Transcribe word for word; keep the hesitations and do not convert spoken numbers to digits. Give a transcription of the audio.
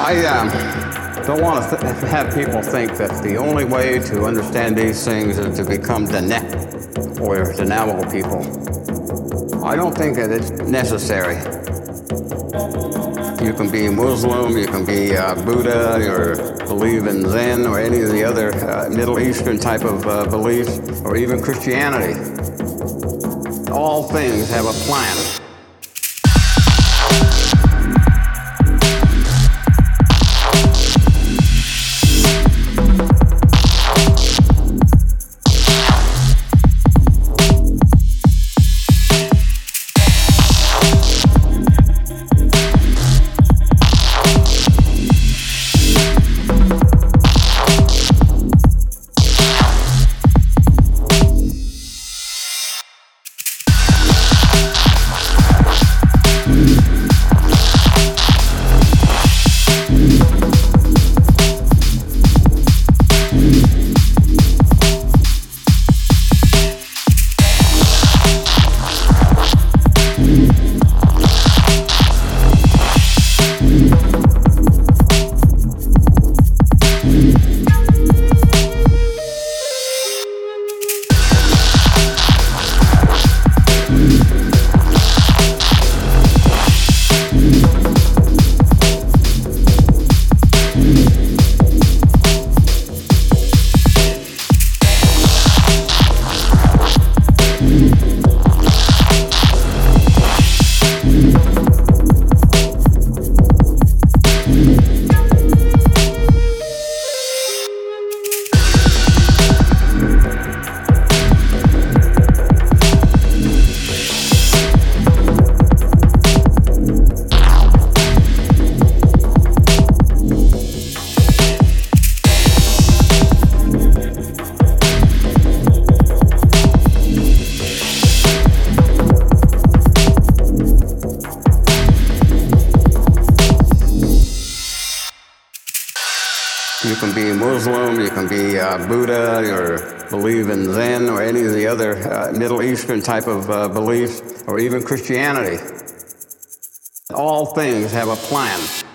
I um, don't want to th- have people think that the only way to understand these things is to become Diné or the Navajo people. I don't think that it's necessary. You can be Muslim, you can be uh, Buddha, or believe in Zen or any of the other uh, Middle Eastern type of uh, beliefs, or even Christianity. All things have a plan. You can be Muslim, you can be uh, Buddha, or believe in Zen, or any of the other uh, Middle Eastern type of uh, beliefs, or even Christianity. All things have a plan.